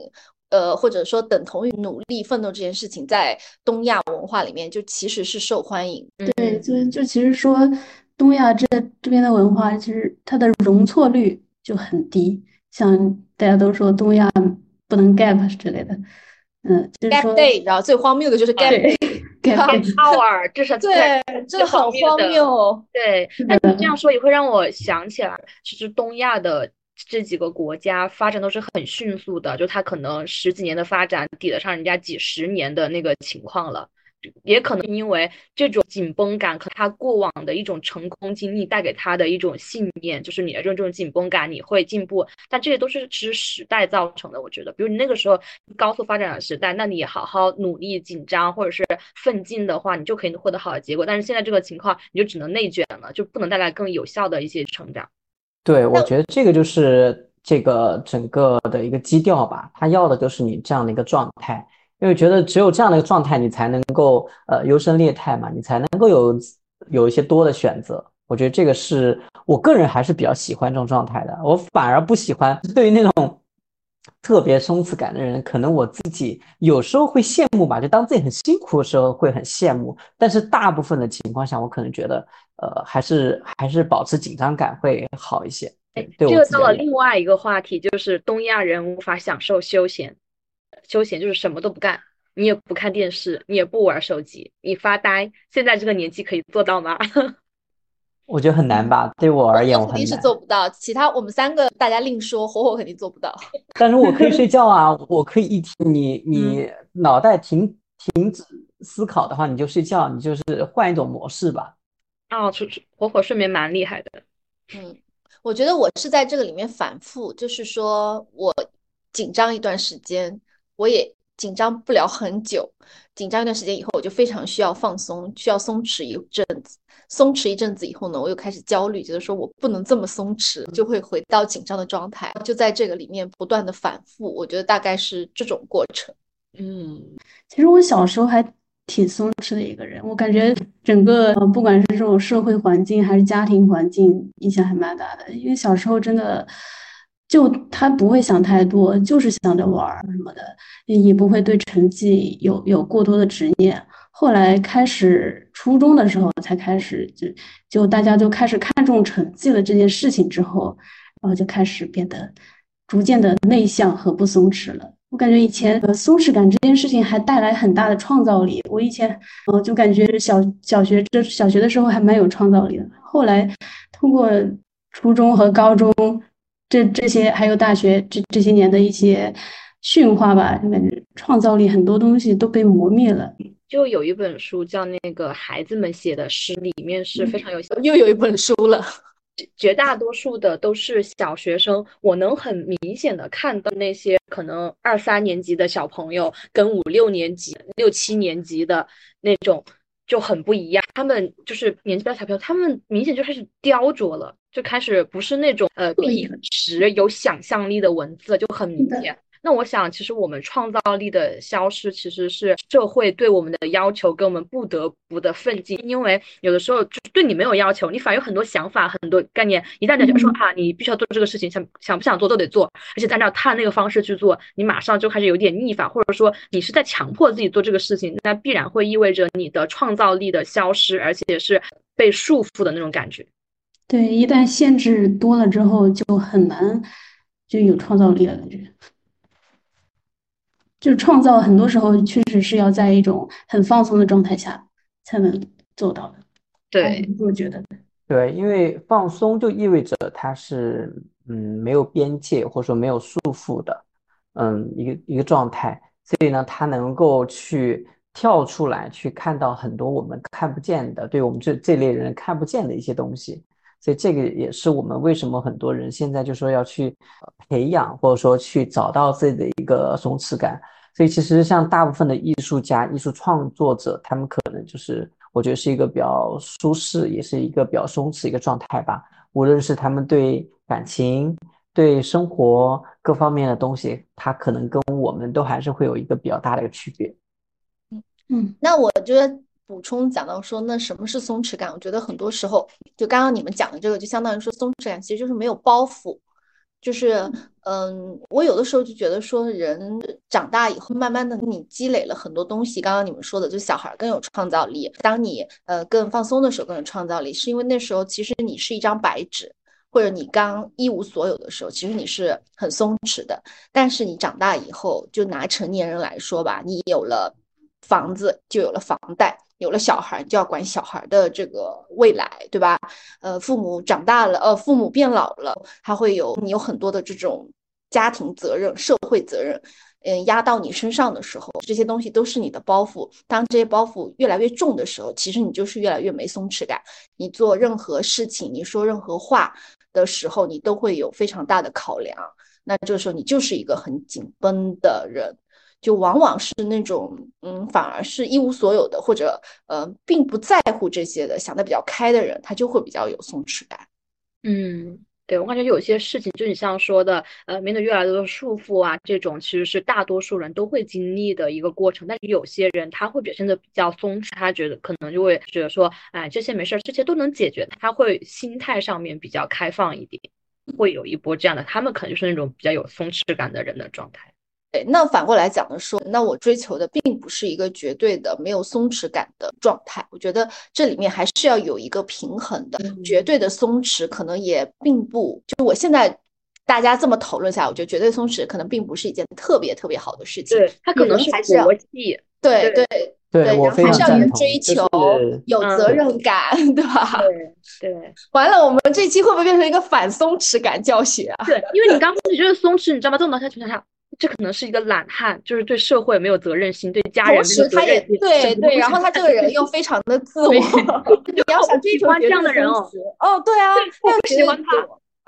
呃，或者说等同于努力奋斗这件事情，在东亚文化里面就其实是受欢迎。对，就就其实说东亚这这边的文化，其实它的容错率就很低，像大家都说东亚不能 gap 之类的，嗯，就是 gap day， 然后最荒谬的就是 gap day，啊。Power， 这是对，这很荒谬。对，那你这样说也会让我想起来，其实东亚的这几个国家发展都是很迅速的，就它可能十几年的发展抵得上人家几十年的那个情况了。也可能因为这种紧绷感，可能他过往的一种成功经历带给他的一种信念，就是你的这种紧绷感，你会进步。但这些都是是时代造成的，我觉得。比如你那个时候高速发展的时代，那你也好好努力、紧张或者是奋进的话，你就可以获得好的结果。但是现在这个情况，你就只能内卷了，就不能带来更有效的一些成长。对，我觉得这个就是这个整个的一个基调吧，他要的就是你这样的一个状态。因为觉得只有这样的一个状态，你才能够呃优胜劣汰嘛，你才能够有有一些多的选择。我觉得这个是我个人还是比较喜欢这种状态的，我反而不喜欢对于那种特别松弛感的人，可能我自己有时候会羡慕吧，就当自己很辛苦的时候会很羡慕，但是大部分的情况下，我可能觉得呃还是还是保持紧张感会好一些。这个到了另外一个话题，就是东亚人无法享受休闲。休闲就是什么都不干，你也不看电视，你也不玩手机，你发呆。现在这个年纪可以做到吗？我觉得很难吧，对我而言我很难，肯定是做不到。其他我们三个大家另说，火火肯定做不到。但是我可以睡觉啊，我可以一听你你脑袋停停止思考的话，你就睡觉，你就是换一种模式吧。哦，火火睡眠蛮厉害的。嗯，我觉得我是在这个里面反复，就是说我紧张一段时间。我也紧张不了很久，紧张一段时间以后，我就非常需要放松，需要松弛一阵子。松弛一阵子以后呢，我又开始焦虑，觉得说我不能这么松弛，就会回到紧张的状态，就在这个里面不断的反复。我觉得大概是这种过程。嗯，其实我小时候还挺松弛的一个人，我感觉整个不管是这种社会环境还是家庭环境影响还蛮大的，因为小时候真的。就他不会想太多，就是想着玩什么的，也不会对成绩有有过多的执念。后来开始初中的时候才开始就就大家就开始看重成绩了这件事情之后，然后就开始变得逐渐的内向和不松弛了。我感觉以前松弛感这件事情还带来很大的创造力，我以前呃就感觉小小学这小学的时候还蛮有创造力的，后来通过初中和高中。这这些还有大学这这些年的一些驯化吧，感觉创造力很多东西都被磨灭了。就有一本书叫那个孩子们写的诗，里面是非常有、嗯、又有一本书了。绝大多数的都是小学生，我能很明显的看到那些可能二三年级的小朋友跟五六年级、六七年级的那种就很不一样，他们就是年纪大小朋友，他们明显就开始雕琢了。就开始不是那种呃笔直有想象力的文字，就很明显。那我想其实我们创造力的消失其实是社会对我们的要求跟我们不得不的奋进，因为有的时候就对你没有要求，你反而有很多想法很多概念，一旦人家说啊你必须要做这个事情，想想不想做都得做，而且按照他那个方式去做，你马上就开始有点逆反，或者说你是在强迫自己做这个事情，那必然会意味着你的创造力的消失，而且是被束缚的那种感觉。对，一旦限制多了之后，就很难就有创造力了，感觉。就创造很多时候确实是要在一种很放松的状态下才能做到的。对，我觉得。对，因为放松就意味着它是嗯没有边界或者说没有束缚的嗯一个一个状态，所以呢，它能够去。跳出来去看到很多我们看不见的，对我们这这类人看不见的一些东西，所以这个也是我们为什么很多人现在就说要去培养或者说去找到自己的一个松弛感。所以其实像大部分的艺术家、艺术创作者，他们可能就是我觉得是一个比较舒适，也是一个比较松弛一个状态吧。无论是他们对感情、对生活各方面的东西，它可能跟我们都还是会有一个比较大的一个区别。嗯，那我觉得补充讲到说，那什么是松弛感？我觉得很多时候，就刚刚你们讲的这个，就相当于说松弛感其实就是没有包袱，就是嗯，我有的时候就觉得说，人长大以后，慢慢的你积累了很多东西。刚刚你们说的，就小孩更有创造力，当你呃更放松的时候更有创造力，是因为那时候其实你是一张白纸。或者你刚一无所有的时候，其实你是很松弛的，但是你长大以后，就拿成年人来说吧，你有了房子就有了房贷，有了小孩就要管小孩的这个未来，对吧？呃，父母长大了，呃，父母变老了，他会有你有很多的这种家庭责任、社会责任嗯，压到你身上的时候，这些东西都是你的包袱。当这些包袱越来越重的时候，其实你就是越来越没松弛感。你做任何事情，你说任何话的时候，你都会有非常大的考量。那这时候你就是一个很紧绷的人，就往往是那种嗯，反而是一无所有的，或者呃，并不在乎这些的，想得比较开的人，他就会比较有松弛感。嗯。对，我感觉有些事情就你像说的呃，面对越来越多的束缚啊，这种其实是大多数人都会经历的一个过程，但是有些人他会表现的比较松弛，他觉得可能就会觉得说哎，这些没事，这些都能解决，他会心态上面比较开放一点，会有一波这样的，他们可能就是那种比较有松弛感的人的状态。对，那反过来讲的说，那我追求的并不是一个绝对的没有松弛感的状态，我觉得这里面还是要有一个平衡的。绝对的松弛可能也并不，就我现在大家这么讨论下，我觉得绝对松弛可能并不是一件特别特别好的事情，对，它可能是国际，对对对，然后还是要有追求、就是、有责任感、嗯、对吧？ 对, 对，完了我们这期会不会变成一个反松弛感教学啊？对，因为你刚才觉得松弛，你知道吗？这种东西就想想这可能是一个懒汉，就是对社会没有责任心，对家人没有责任心，对对，然后他这个人又非常的自我。你要想追求这样的人哦，哦对啊，他又喜欢他，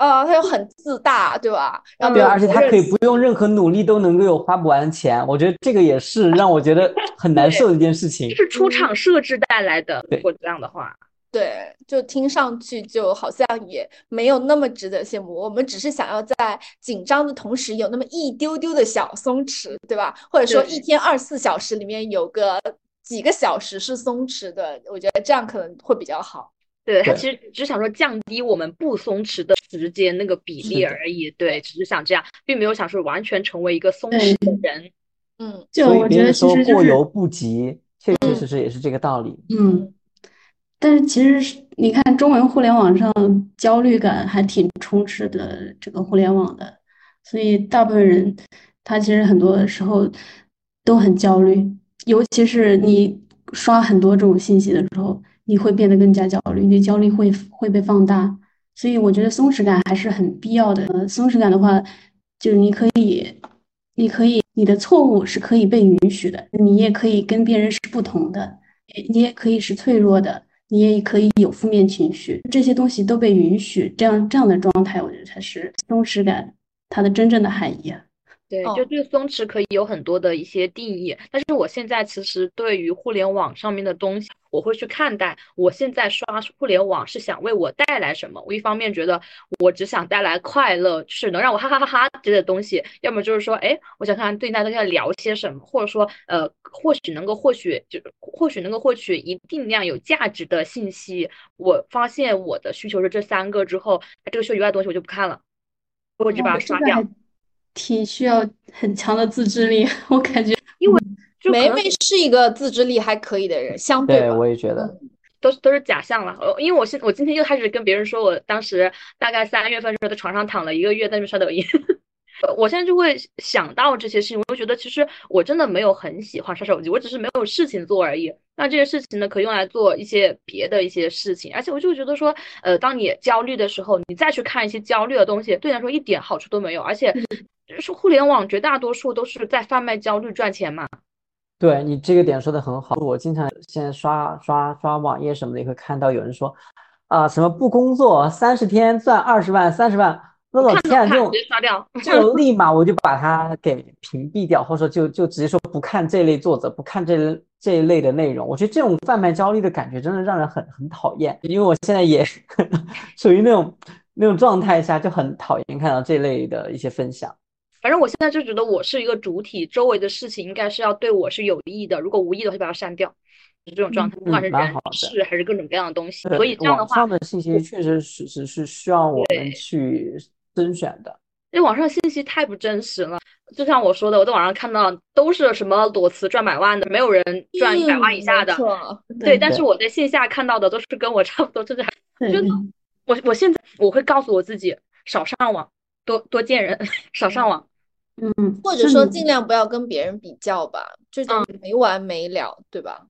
呃，他又很自大，对吧？然后对、啊，而且他可以不用任何努力都能够有花不完的钱，我觉得这个也是让我觉得很难受的一件事情。就是出厂设置带来的，如果这样的话。对，就听上去就好像也没有那么值得羡慕，我们只是想要在紧张的同时有那么一丢丢的小松弛，对吧？或者说一天二十四小时里面有个几个小时是松弛的，我觉得这样可能会比较好。对，他其实只想说降低我们不松弛的时间那个比例而已，对，只是想这样，并没有想说完全成为一个松弛的人。嗯，就我觉得其实过犹不及，确确实实也是这个道理。嗯。但是其实你看中文互联网上焦虑感还挺充斥的这个互联网的，所以大部分人他其实很多时候都很焦虑，尤其是你刷很多这种信息的时候，你会变得更加焦虑，你的焦虑会会被放大，所以我觉得松弛感还是很必要的。松弛感的话就是你可以你可以你的错误是可以被允许的，你也可以跟别人是不同的，你也可以是脆弱的，你也可以有负面情绪，这些东西都被允许，这样这样的状态我觉得才是松弛感它的真正的含义啊。对，就对松弛可以有很多的一些定义，但是我现在其实对于互联网上面的东西我会去看待，我现在刷互联网是想为我带来什么，我一方面觉得我只想带来快乐，就是能让我哈哈哈哈这些东西，要么就是说哎，我想看看对大家聊些什么，或者说呃或许能够获取就或许能够获取一定量有价值的信息，我发现我的需求是这三个之后，这个需求以外的东西我就不看了，我就把它刷掉、哦、挺需要很强的自制力，我感觉因为梅梅是一个自制力还可以的人，相对对我也觉得都是都是假象了，因为我我今天又开始跟别人说我当时大概三月份的时候在床上躺了一个月在那边刷抖音。我现在就会想到这些事情，我就觉得其实我真的没有很喜欢刷手机，我只是没有事情做而已，那这些事情呢可以用来做一些别的一些事情，而且我就觉得说呃，当你焦虑的时候你再去看一些焦虑的东西对你来说一点好处都没有，而且就是互联网绝大多数都是在贩卖焦虑赚钱嘛。对，你这个点说的很好，我经常现在刷刷刷网页什么的也会看到有人说啊、呃，什么不工作三十天赚二十万三十万，那老天啊，这种这种立马我就把它给屏蔽掉，或者说就就直接说不看这类作者，不看这这一类的内容。我觉得这种贩卖焦虑的感觉真的让人很很讨厌，因为我现在也属于那种那种状态下，就很讨厌看到这类的一些分享。反正我现在就觉得我是一个主体，周围的事情应该是要对我是有益的，如果无益的我就把它删掉。这种状态，不管是人事还是各种各样的东西，所以这样的话，网上的信息确实是是需要我们去甄选的，因为网上信息太不真实了。就像我说的，我在网上看到都是什么裸辞赚百万的，没有人赚一百万以下的、嗯、对, 对, 对，但是我在线下看到的都是跟我差不多，就是真的，我我现在我会告诉我自己少上网，多多见人，少上网，嗯，或者说尽量不要跟别人比较吧，这种没完没了、嗯、对吧，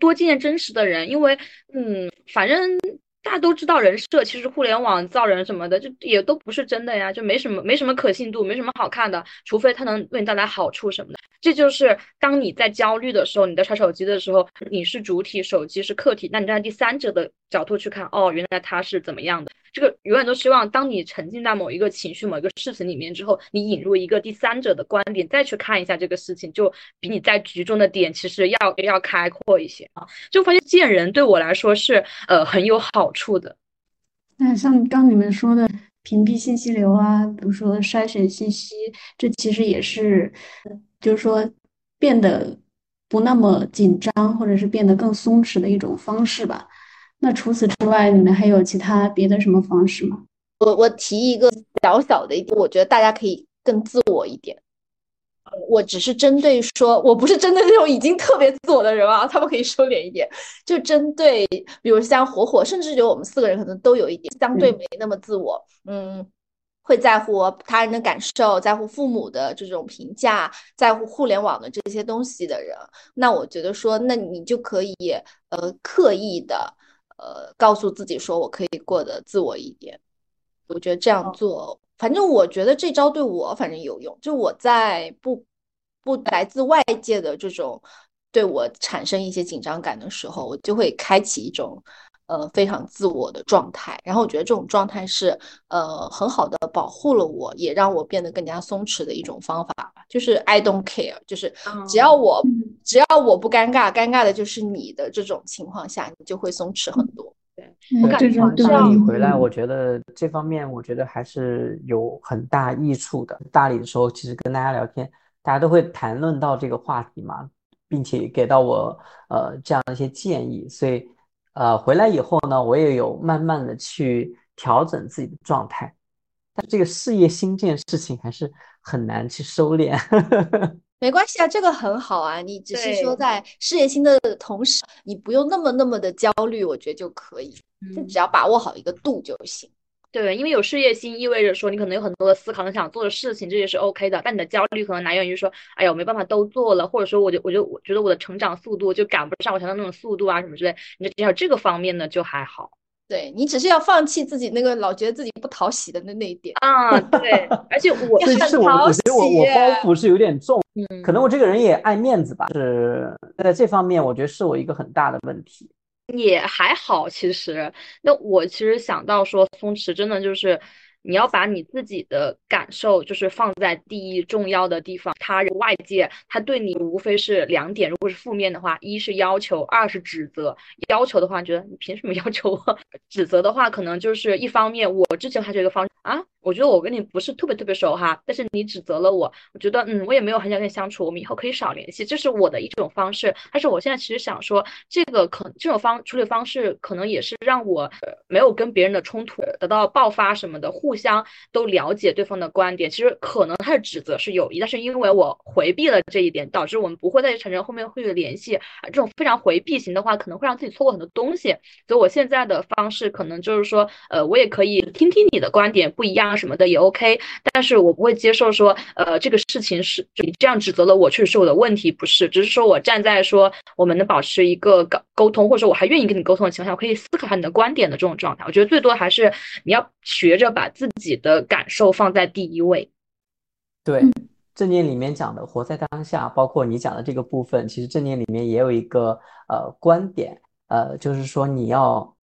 多见真实的人，因为嗯，反正大家都知道人设，其实互联网造人什么的，就也都不是真的呀，就没什么没什么可信度，没什么好看的，除非它能为你带来好处什么的。这就是当你在焦虑的时候，你在刷手机的时候，你是主体，手机是客体，那你站在第三者的角度去看，哦，原来他是怎么样的。这个永远都希望当你沉浸在某一个情绪某一个事情里面之后，你引入一个第三者的观点再去看一下这个事情，就比你在局中的点其实要要开阔一些啊。就发现见人对我来说是呃很有好处的。那像刚你们说的屏蔽信息流啊，比如说筛选信息，这其实也是就是说变得不那么紧张或者是变得更松弛的一种方式吧。那除此之外，你们还有其他别的什么方式吗？我我提一个小小的一个，我觉得大家可以更自我一点。我只是针对说，我不是针对那种已经特别自我的人啊，他们可以收敛一点。就针对，比如像火火，甚至觉得我们四个人可能都有一点相对没那么自我，嗯。嗯会在乎他人的感受，在乎父母的这种评价，在乎互联网的这些东西的人，那我觉得说，那你就可以呃刻意的呃告诉自己说，我可以过得自我一点。我觉得这样做，反正我觉得这招对我反正有用，就我在不不来自外界的这种对我产生一些紧张感的时候，我就会开启一种呃，非常自我的状态，然后我觉得这种状态是呃很好的保护了我，也让我变得更加松弛的一种方法，就是 I don't care， 就是只要我、嗯、只要我不尴尬，尴尬的就是你的这种情况下，你就会松弛很多。对，嗯、我感觉像你回来，我觉得这方面我觉得还是有很大益处的。大理的时候，其实跟大家聊天，大家都会谈论到这个话题嘛，并且给到我呃这样一些建议，所以。呃，回来以后呢，我也有慢慢的去调整自己的状态，但这个事业心这件事情还是很难去收敛。没关系啊，这个很好啊，你只是说在事业心的同时，你不用那么那么的焦虑，我觉得就可以，就只要把握好一个度就行。对，因为有事业心意味着说你可能有很多的思考，你想做的事情，这也是 OK 的，但你的焦虑可能来源于说，哎呀，我没办法都做了，或者说我就我就我觉得我的成长速度就赶不上我想要那种速度啊什么之类，你至少这个方面呢就还好。对，你只是要放弃自己那个老觉得自己不讨喜的那那一点啊。对，而且我很讨喜。我我觉得我我包袱是有点重，嗯，可能我这个人也爱面子吧，是在这方面我觉得是我一个很大的问题。也还好，其实那我其实想到说松弛真的就是你要把你自己的感受就是放在第一重要的地方，他人外界他对你无非是两点，如果是负面的话，一是要求，二是指责。要求的话，你觉得你凭什么要求我？指责的话，可能就是一方面，我之前还是一个方式啊，我觉得我跟你不是特别特别熟哈，但是你指责了我，我觉得嗯，我也没有很想跟你相处，我们以后可以少联系，这是我的一种方式。但是我现在其实想说，这个可这种方处理方式可能也是让我、呃、没有跟别人的冲突得到爆发什么的，互互相都了解对方的观点，其实可能他的指责是有意，但是因为我回避了这一点，导致我们不会再产生后面会有联系。这种非常回避型的话，可能会让自己错过很多东西。所以我现在的方式可能就是说，呃，我也可以听听你的观点不一样什么的也 OK， 但是我不会接受说，呃，这个事情是你这样指责了我，确实是我的问题，不是，只是说我站在说我们能保持一个沟通，或者说我还愿意跟你沟通的情况下，我可以思考一下你的观点的这种状态。我觉得最多还是你要学着把自己自己的感受放在第一位。对，正念里面讲的活在当下，包括你讲的这个部分，其实正念里面也有一个呃观点，呃，就是说你要，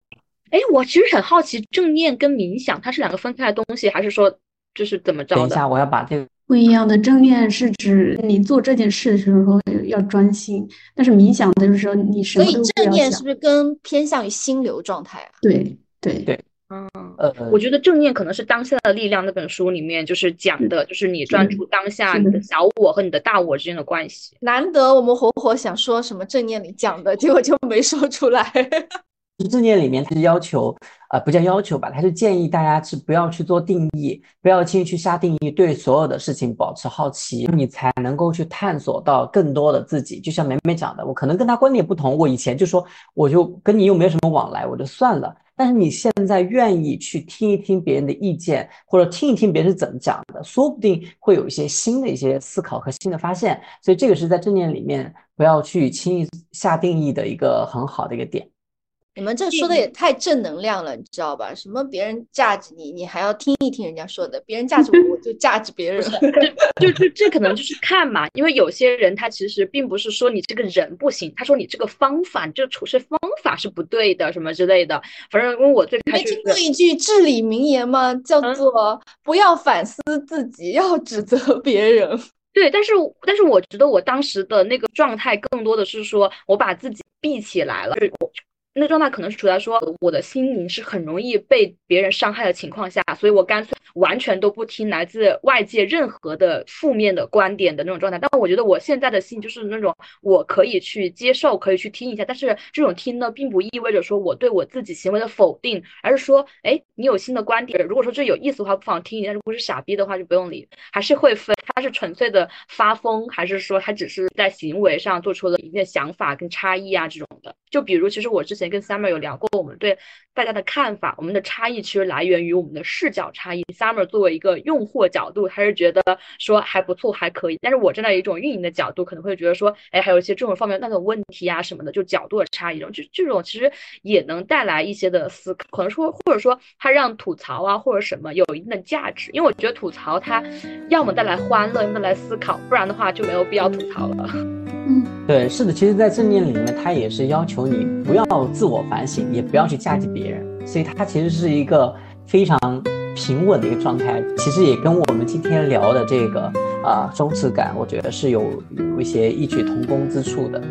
哎，我其实很好奇，正念跟冥想它是两个分开的东西，还是说就是怎么着的？等一下，我要把这个不一样的正念是指你做这件事的时候要专心，但是冥想的时候你什么都不要想。所以正念是不是更偏向于心流状态啊？对对对。对嗯，呃，我觉得正念可能是当下的力量那本书里面就是讲的，就是你专注当下你的小我和你的大我之间的关系。难得我们火火想说什么正念里讲的，结果就没说出来。正念里面它是要求，呃，不叫要求吧，它是建议大家是不要去做定义，不要轻易去下定义，对所有的事情保持好奇，你才能够去探索到更多的自己。就像梅梅讲的，我可能跟她观点不同，我以前就说我就跟你又没有什么往来，我就算了。但是你现在愿意去听一听别人的意见，或者听一听别人是怎么讲的，说不定会有一些新的一些思考和新的发现。所以这个是在正念里面不要去轻易下定义的一个很好的一个点。你们这说的也太正能量了，你知道吧？什么别人价值你，你还要听一听人家说的，别人价值我，我就价值别人。就就这可能就是看嘛，因为有些人他其实并不是说你这个人不行，他说你这个方法，你这个处事方法是不对的，什么之类的。反正因为我最开始、就是、没听过一句至理名言吗？叫做不要反思自己，要指责别人。对，但是但是我觉得我当时的那个状态更多的是说我把自己闭起来了，那状态可能是处在说我的心灵是很容易被别人伤害的情况下，所以我干脆完全都不听来自外界任何的负面的观点的那种状态。但我觉得我现在的心就是那种我可以去接受，可以去听一下，但是这种听呢并不意味着说我对我自己行为的否定，而是说哎，你有新的观点，如果说这有意思的话不妨听一下，如果是傻逼的话就不用理。还是会分他是纯粹的发疯，还是说他只是在行为上做出了一定的想法跟差异啊这种的。就比如其实我之前跟 Summer 有聊过，我们对大家的看法，我们的差异其实来源于我们的视角差异。Summer 作为一个用户角度，他是觉得说还不错还可以，但是我站在一种运营的角度可能会觉得说哎，还有一些这种方面那种问题啊什么的，就角度的差异，就这种其实也能带来一些的思考，可能说或者说他让吐槽啊或者什么有一定的价值。因为我觉得吐槽它要么带来欢乐，要么带来思考，不然的话就没有必要吐槽了。嗯，对，是的。其实在正念里面它也是要求你不要自我反省，也不要去价值别人，所以它其实是一个非常平稳的一个状态。其实也跟我们今天聊的这个啊、呃、周次感，我觉得是有有一些异曲同工之处的。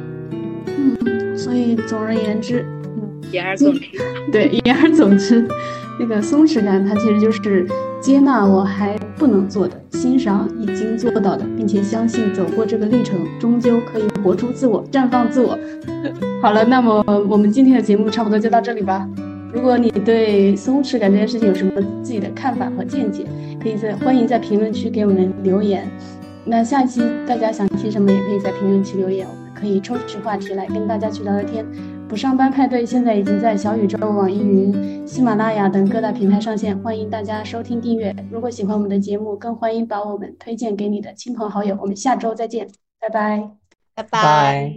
嗯，所以总而言之，嗯，言而总之，对，言而总之，那个松弛感它其实就是接纳我还不能做的，欣赏已经做到的，并且相信走过这个历程，终究可以活出自我，绽放自我。好了，那么我们今天的节目差不多就到这里吧。如果你对松弛感这件事情有什么自己的看法和见解，可以在欢迎在评论区给我们留言。那下一期大家想听什么，也可以在评论区留言，我们可以抽取话题来跟大家去聊聊天。不上班派对现在已经在小宇宙、网易云、喜马拉雅等各大平台上线，欢迎大家收听订阅。如果喜欢我们的节目，更欢迎把我们推荐给你的亲朋好友。我们下周再见，拜拜，拜拜。